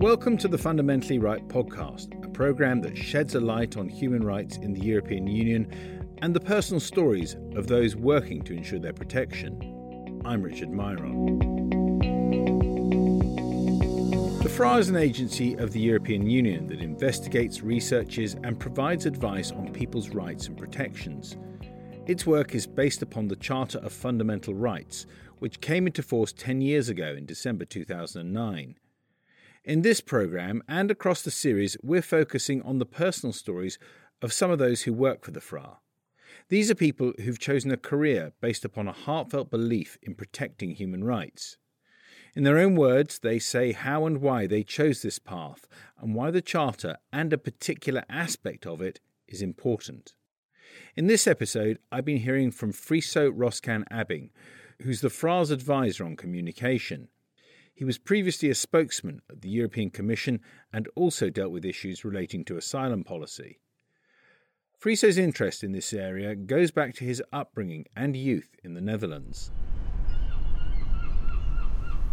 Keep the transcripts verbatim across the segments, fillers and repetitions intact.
Welcome to the Fundamentally Right podcast, a programme that sheds a light on human rights in the European Union and the personal stories of those working to ensure their protection. I'm Richard Myron. The F R A is an agency of the European Union that investigates, researches and provides advice on people's rights and protections. Its work is based upon the Charter of Fundamental Rights, which came into force ten years ago in December two thousand nine. In this programme and across the series, we're focusing on the personal stories of some of those who work for the F R A. These are people who've chosen a career based upon a heartfelt belief in protecting human rights. In their own words, they say how and why they chose this path and why the Charter and a particular aspect of it is important. In this episode, I've been hearing from Friso Roscan Abing, who's the F R A's advisor on communication. He was previously a spokesman at the European Commission and also dealt with issues relating to asylum policy. Friso's interest in this area goes back to his upbringing and youth in the Netherlands.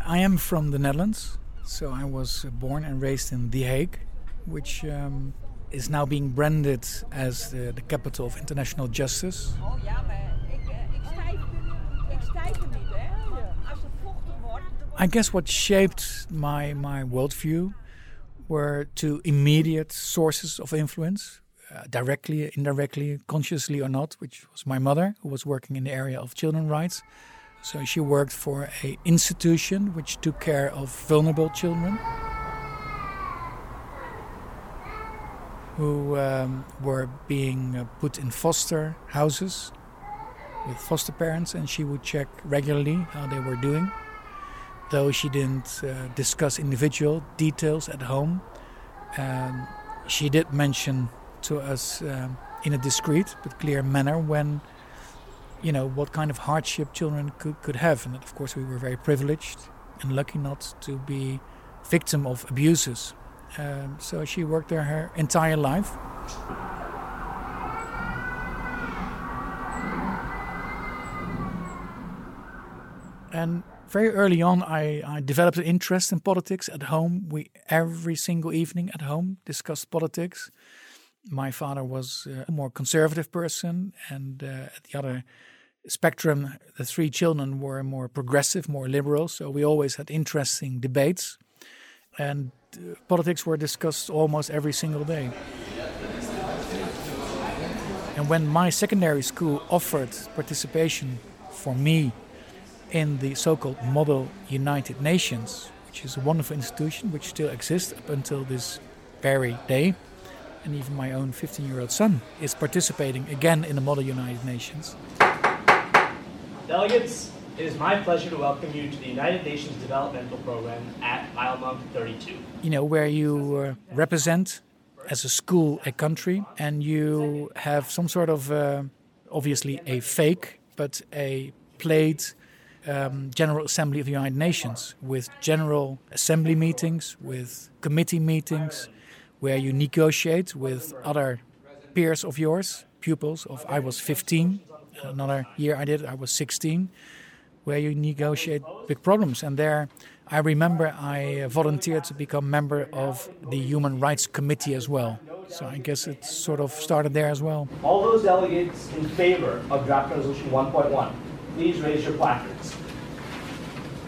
I am from the Netherlands, so I was born and raised in The Hague, which um, is now being branded as the, the capital of international justice. Oh, yeah, I guess what shaped my, my worldview were two immediate sources of influence, uh, directly, indirectly, consciously or not, which was my mother, who was working in the area of children's rights. So she worked for an institution which took care of vulnerable children who um, were being put in foster houses with foster parents, and she would check regularly how they were doing. Though she didn't uh, discuss individual details at home, um, she did mention to us um, in a discreet but clear manner when, you know, what kind of hardship children could, could have. And of course we were very privileged and lucky not to be victim of abuses. Um, so she worked there her entire life. And very early on, I, I developed an interest in politics at home. We, every single evening at home, discussed politics. My father was a more conservative person, and uh, at the other spectrum, the three children were more progressive, more liberal. So we always had interesting debates, and uh, politics were discussed almost every single day. And when my secondary school offered participation for me in the so-called Model United Nations, which is a wonderful institution which still exists up until this very day. And even my own fifteen-year-old son is participating again in the Model United Nations. Delegates, it is my pleasure to welcome you to the United Nations Developmental Program at Milemark thirty-two. You know, where you uh, represent as a school a country, and you have some sort of, uh, obviously a fake, but a played Um, General Assembly of the United Nations, with General Assembly meetings, with committee meetings, where you negotiate with other peers of yours, pupils of I was fifteen, another year I did, I was sixteen, where you negotiate big problems. And there I remember I volunteered to become member of the Human Rights Committee as well. So I guess it sort of started there as well. All those delegates in favor of draft resolution one point one. Please raise your placards.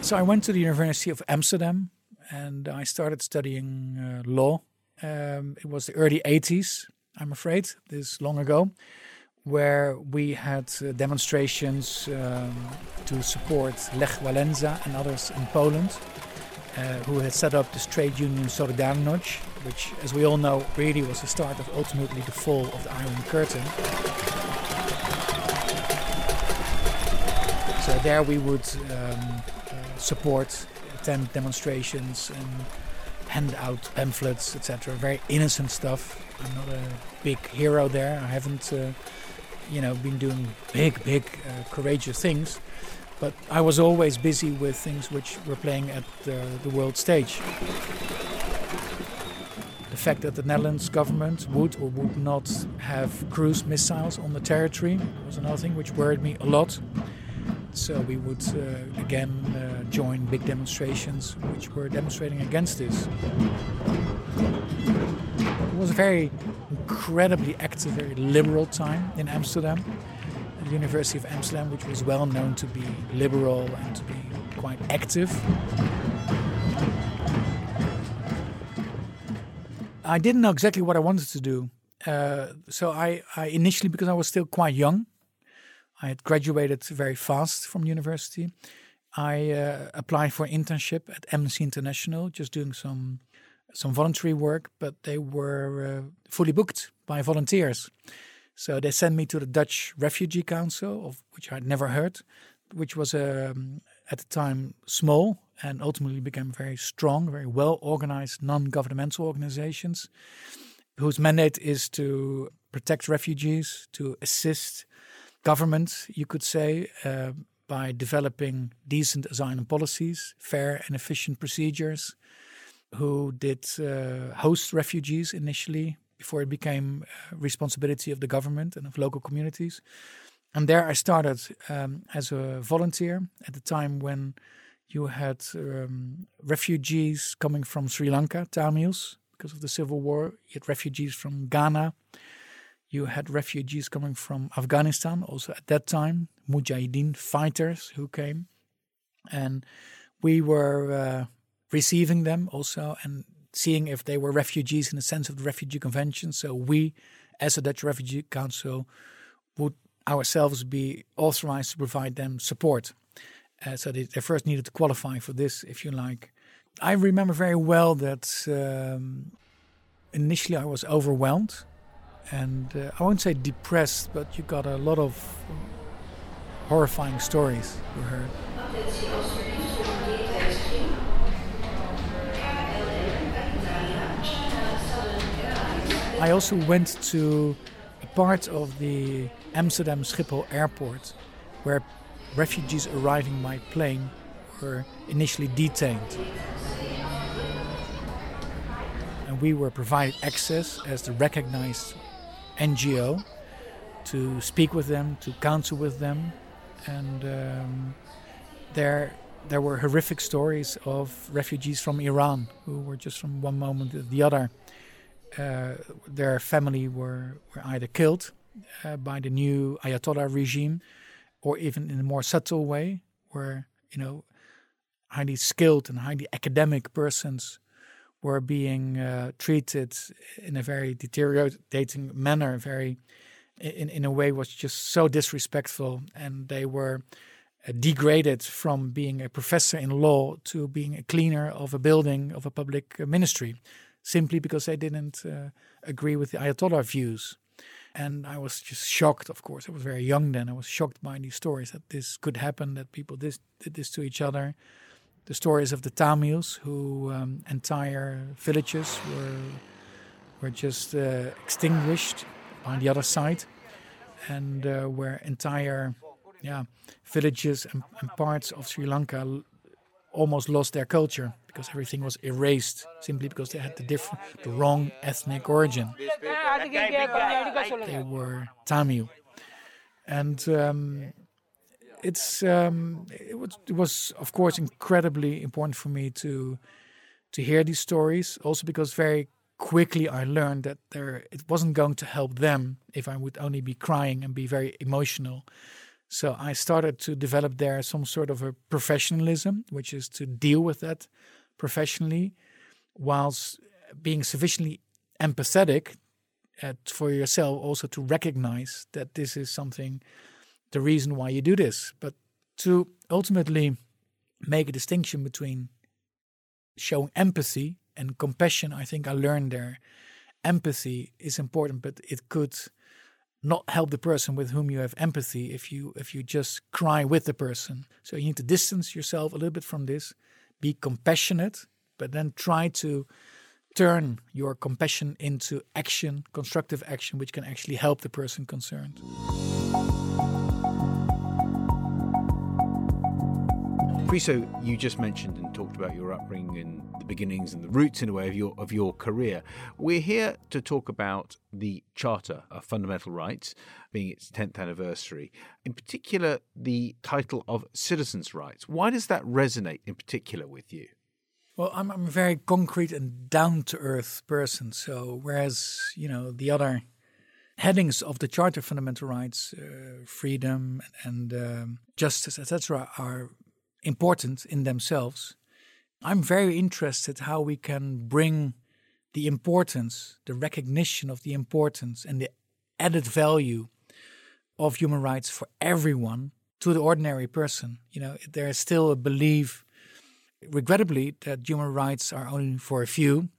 So I went to the University of Amsterdam and I started studying uh, law. Um, it was the early eighties, I'm afraid, this long ago, where we had uh, demonstrations um, to support Lech Wałęsa and others in Poland, uh, who had set up this trade union Solidarność, which, as we all know, really was the start of ultimately the fall of the Iron Curtain. So there we would um, uh, support, attend demonstrations and hand out pamphlets, et cetera. Very innocent stuff. I'm not a big hero there. I haven't, uh, you know, been doing big, big, uh, courageous things. But I was always busy with things which were playing at the, the world stage. The fact that the Netherlands government would or would not have cruise missiles on the territory was another thing which worried me a lot. So we would uh, again uh, join big demonstrations which were demonstrating against this. It was a very incredibly active, very liberal time in Amsterdam. The University of Amsterdam, which was well known to be liberal and to be quite active. I didn't know exactly what I wanted to do. Uh, so I, I initially, because I was still quite young, I had graduated very fast from university. I uh, applied for an internship at Amnesty International, just doing some some voluntary work, but they were uh, fully booked by volunteers. So they sent me to the Dutch Refugee Council, of which I'd never heard, which was um, at the time small and ultimately became very strong, very well-organized non-governmental organizations whose mandate is to protect refugees, to assist government, you could say, uh, by developing decent asylum policies, fair and efficient procedures, who did uh, host refugees initially before it became a responsibility of the government and of local communities. And there I started um, as a volunteer at the time when you had um, refugees coming from Sri Lanka, Tamils, because of the civil war. You had refugees from Ghana. You had refugees coming from Afghanistan, also at that time, Mujahideen fighters who came. And we were uh, receiving them also and seeing if they were refugees in the sense of the Refugee Convention. So we, as a Dutch Refugee Council, would ourselves be authorized to provide them support. Uh, so they, they first needed to qualify for this, if you like. I remember very well that um, initially I was overwhelmed. And uh, I won't say depressed, but you got a lot of horrifying stories you heard. I also went to a part of the Amsterdam Schiphol Airport where refugees arriving by plane were initially detained. And we were provided access as the recognized N G O to speak with them, to counsel with them, and um, there there were horrific stories of refugees from Iran who were just from one moment to the other. Uh, their family were, were either killed uh, by the new Ayatollah regime, or even in a more subtle way, where you know highly skilled and highly academic persons were being uh, treated in a very deteriorating manner, very, in, in a way was just so disrespectful. And they were uh, degraded from being a professor in law to being a cleaner of a building of a public ministry, simply because they didn't uh, agree with the Ayatollah views. And I was just shocked, of course. I was very young then. I was shocked by these stories that this could happen, that people this, did this to each other. The stories of the Tamils, who um, entire villages were were just uh, extinguished on the other side, and uh, where entire yeah villages and, and parts of Sri Lanka l- almost lost their culture because everything was erased simply because they had the different, the wrong ethnic origin. They were Tamil, and. Um, It's um, it, was, it was, of course, incredibly important for me to to hear these stories. Also, because very quickly I learned that there it wasn't going to help them if I would only be crying and be very emotional. So I started to develop there some sort of a professionalism, which is to deal with that professionally, whilst being sufficiently empathetic at, for yourself, also to recognize that this is something. The reason why you do this, but to ultimately make a distinction between showing empathy and compassion, I think I learned there. Empathy is important, but it could not help the person with whom you have empathy if you if you just cry with the person. So you need to distance yourself a little bit from this, be compassionate, but then try to turn your compassion into action, constructive action, which can actually help the person concerned. Friso, you just mentioned and talked about your upbringing and the beginnings and the roots, in a way, of your of your career. We're here to talk about the Charter of Fundamental Rights, being its tenth anniversary, in particular the title of citizens' rights. Why does that resonate in particular with you? Well, I'm, I'm a very concrete and down-to-earth person, so whereas, you know, the other headings of the Charter of Fundamental Rights, uh, freedom and um, justice, et cetera, are important in themselves, I'm very interested how we can bring the importance, the recognition of the importance and the added value of human rights for everyone to the ordinary person. You know, there is still a belief, regrettably, that human rights are only for a few,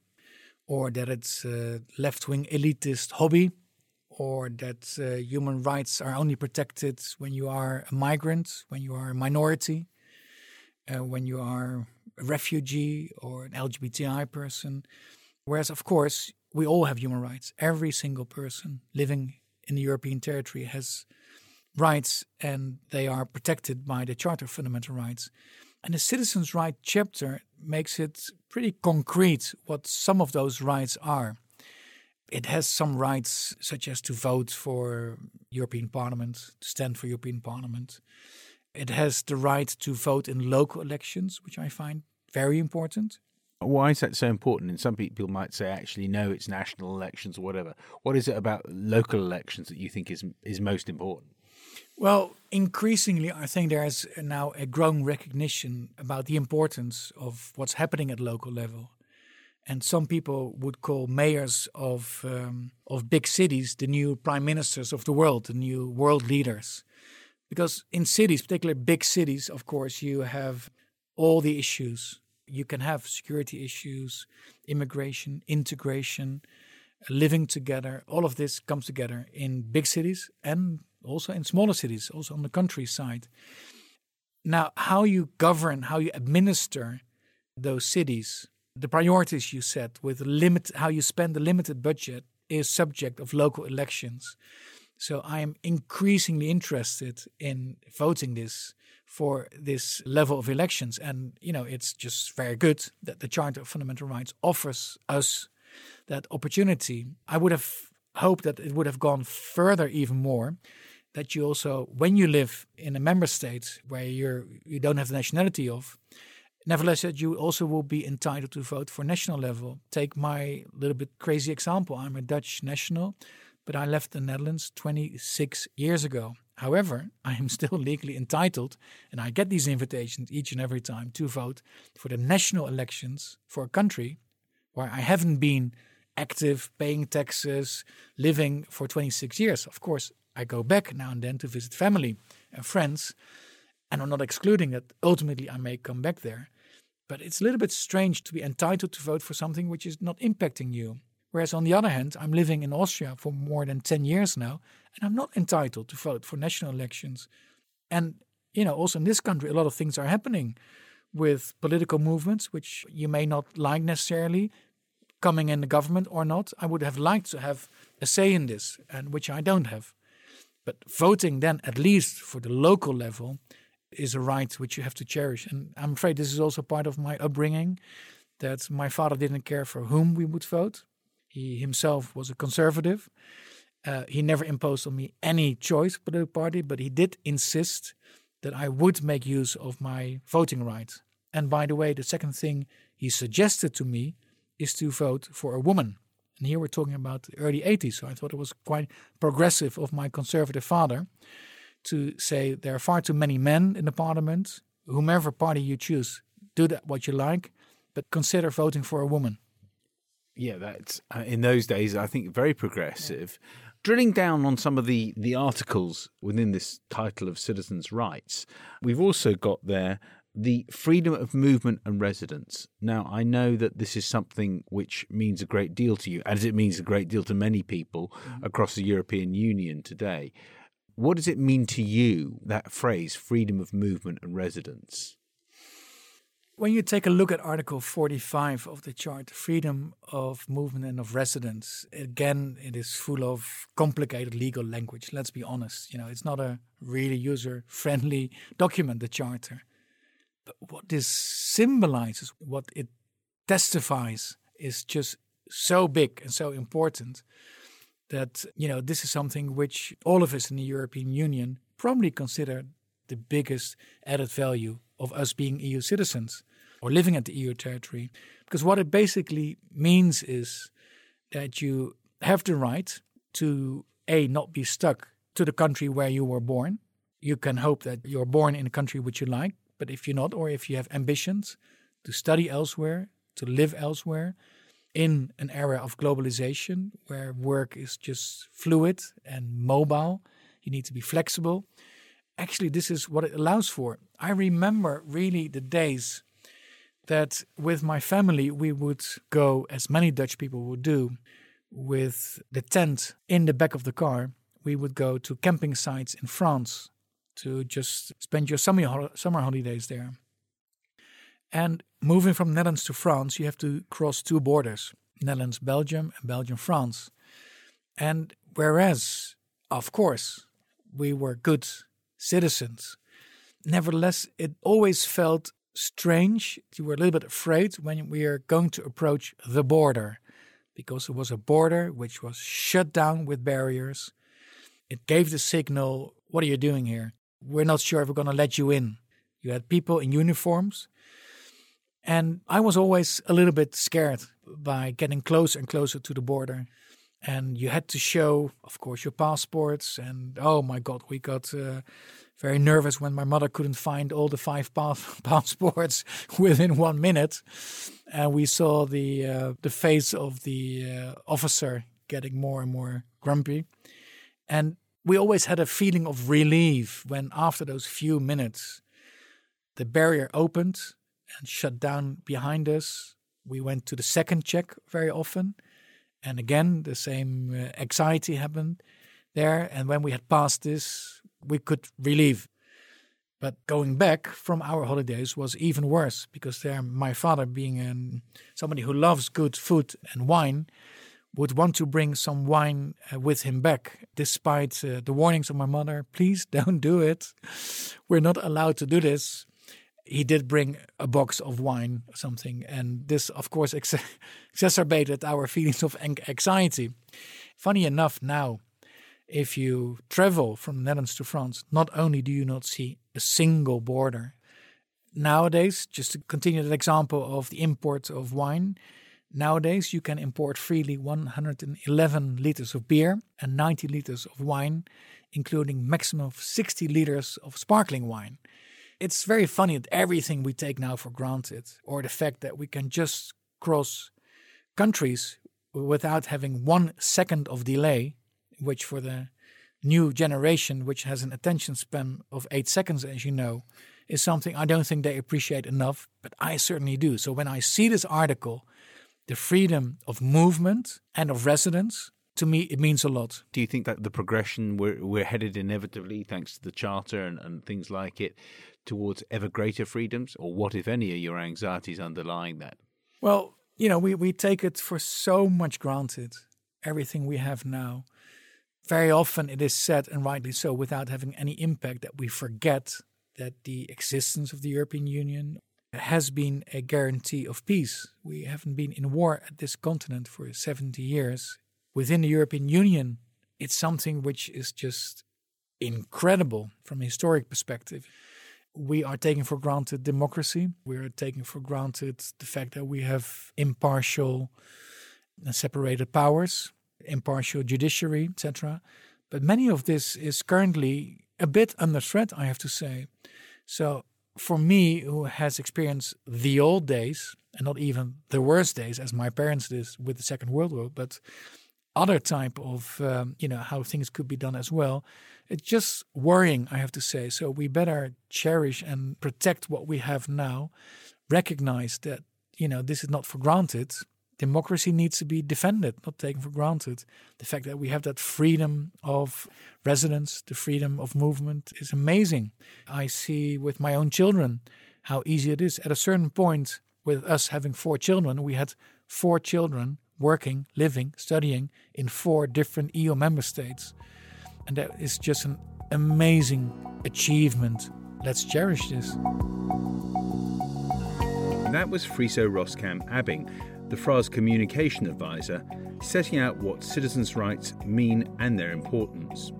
or that it's a left-wing elitist hobby, or that uh, human rights are only protected when you are a migrant, when you are a minority, uh, when you are a refugee or an L G B T I person. Whereas, of course, we all have human rights. Every single person living in the European territory has rights, and they are protected by the Charter of Fundamental Rights. And the Citizens' Right chapter makes it pretty concrete what some of those rights are. It has some rights, such as to vote for European Parliament, to stand for European Parliament. It has the right to vote in local elections, which I find very important. Why is that so important? And some people might say, actually, no, it's national elections or whatever. What is it about local elections that you think is is most important? Well, increasingly, I think there is now a growing recognition about the importance of what's happening at local level. And some people would call mayors of um, of big cities the new prime ministers of the world, the new world leaders. Because in cities, particularly big cities, of course, you have all the issues. You can have security issues, immigration, integration, living together. All of this comes together in big cities and also in smaller cities, also on the countryside. Now, how you govern, how you administer those cities, the priorities you set with limit, how you spend the limited budget is subject of local elections. So I am increasingly interested in voting this for this level of elections. And, you know, it's just very good that the Charter of Fundamental Rights offers us that opportunity. I would have hoped that it would have gone further even more, that you also, when you live in a member state where you're, you don't have the nationality of, nevertheless, that you also will be entitled to vote for national level. Take my little bit crazy example. I'm a Dutch national, but I left the Netherlands twenty-six years ago. However, I am still legally entitled, and I get these invitations each and every time, to vote for the national elections for a country where I haven't been active, paying taxes, living for twenty-six years. Of course, I go back now and then to visit family and friends, and I'm not excluding that ultimately I may come back there. But it's a little bit strange to be entitled to vote for something which is not impacting you. Whereas on the other hand, I'm living in Austria for more than ten years now, and I'm not entitled to vote for national elections. And, you know, also in this country, a lot of things are happening with political movements, which you may not like necessarily, coming in the government or not. I would have liked to have a say in this, and which I don't have. But voting then, at least for the local level, is a right which you have to cherish. And I'm afraid this is also part of my upbringing, that my father didn't care for whom we would vote. He himself was a conservative. Uh, he never imposed on me any choice for the party, but he did insist that I would make use of my voting right. And by the way, the second thing he suggested to me is to vote for a woman. And here we're talking about the early eighties, so I thought it was quite progressive of my conservative father to say there are far too many men in the parliament. Whomever party you choose, do that what you like, but consider voting for a woman. Yeah, that's uh, in those days, I think, very progressive. Yeah. Drilling down on some of the, the articles within this title of Citizens' Rights, we've also got there the freedom of movement and residence. Now, I know that this is something which means a great deal to you, as it means a great deal to many people mm-hmm. across the European Union today. What does it mean to you, that phrase, freedom of movement and residence? When you take a look at Article forty-five of the Charter, freedom of movement and of residence, again, it is full of complicated legal language. Let's be honest. You know, it's not a really user-friendly document, the Charter. what this symbolizes, what it testifies, is just so big and so important that, you know, this is something which all of us in the European Union probably consider the biggest added value of us being E U citizens or living at the E U territory. Because what it basically means is that you have the right to, A, not be stuck to the country where you were born. You can hope that you're born in a country which you like, but if you're not, or if you have ambitions to study elsewhere, to live elsewhere, in an era of globalization where work is just fluid and mobile, you need to be flexible. Actually, this is what it allows for. I remember really the days that with my family we would go, as many Dutch people would do, with the tent in the back of the car. We would go to camping sites in France to just spend your summer summer holidays there. And moving from Netherlands to France, you have to cross two borders, Netherlands, Belgium, and Belgium, France. And whereas, of course, we were good citizens, nevertheless, it always felt strange. You were a little bit afraid when we are going to approach the border, because it was a border which was shut down with barriers. It gave the signal, what are you doing here? We're not sure if we're going to let you in. You had people in uniforms. And I was always a little bit scared by getting closer and closer to the border. And you had to show, of course, your passports. And oh my God, we got uh, very nervous when my mother couldn't find all the five pa- passports within one minute. And we saw the uh, the face of the uh, officer getting more and more grumpy. And we always had a feeling of relief when, after those few minutes, the barrier opened and shut down behind us. We went to the second check very often. And again, the same uh, anxiety happened there. And when we had passed this, we could relieve. But going back from our holidays was even worse, because there, my father, being um, somebody who loves good food and wine, would want to bring some wine uh, with him back, despite uh, the warnings of my mother, please don't do it. We're not allowed to do this. He did bring a box of wine or something. And this, of course, ex- exacerbated our feelings of anxiety. Funny enough, now, if you travel from the Netherlands to France, not only do you not see a single border. Nowadays, just to continue that example of the import of wine, nowadays you can import freely one hundred eleven liters of beer and ninety liters of wine, including maximum of sixty liters of sparkling wine. It's very funny that everything we take now for granted, or the fact that we can just cross countries without having one second of delay, which for the new generation, which has an attention span of eight seconds, as you know, is something I don't think they appreciate enough, but I certainly do. So when I see this article, the freedom of movement and of residence, to me, it means a lot. Do you think that the progression we're, we're headed inevitably, thanks to the Charter and, and things like it, towards ever greater freedoms? Or what, if any, are your anxieties underlying that? Well, you know, we, we take it for so much granted, everything we have now. Very often it is said, and rightly so, without having any impact, that we forget that the existence of the European Union has been a guarantee of peace. We haven't been in war at this continent for seventy years. Within the European Union, it's something which is just incredible from a historic perspective. We are taking for granted democracy. We are taking for granted the fact that we have impartial and separated powers, impartial judiciary, et cetera. But many of this is currently a bit under threat, I have to say. So for me, who has experienced the old days, and not even the worst days as my parents did with the Second World War, but other type of, um, you know, how things could be done as well. It's just worrying, I have to say. So we better cherish and protect what we have now. Recognize that, you know, this is not for granted. Democracy needs to be defended, not taken for granted. The fact that we have that freedom of residence, the freedom of movement is amazing. I see with my own children how easy it is. At a certain point, with us having four children, we had four children working, living, studying in four different E U member states. And that is just an amazing achievement. Let's cherish this. That was Friso Roscan Abing, the F R A's communication advisor, setting out what citizens' rights mean and their importance.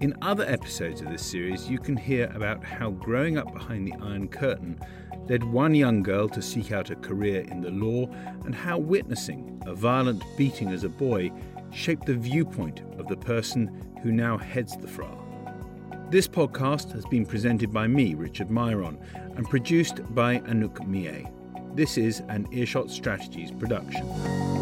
In other episodes of this series, you can hear about how growing up behind the Iron Curtain led one young girl to seek out a career in the law, and how witnessing a violent beating as a boy shaped the viewpoint of the person who now heads the F R A. This podcast has been presented by me, Richard Myron, and produced by Anouk Mie. This is an Earshot Strategies production.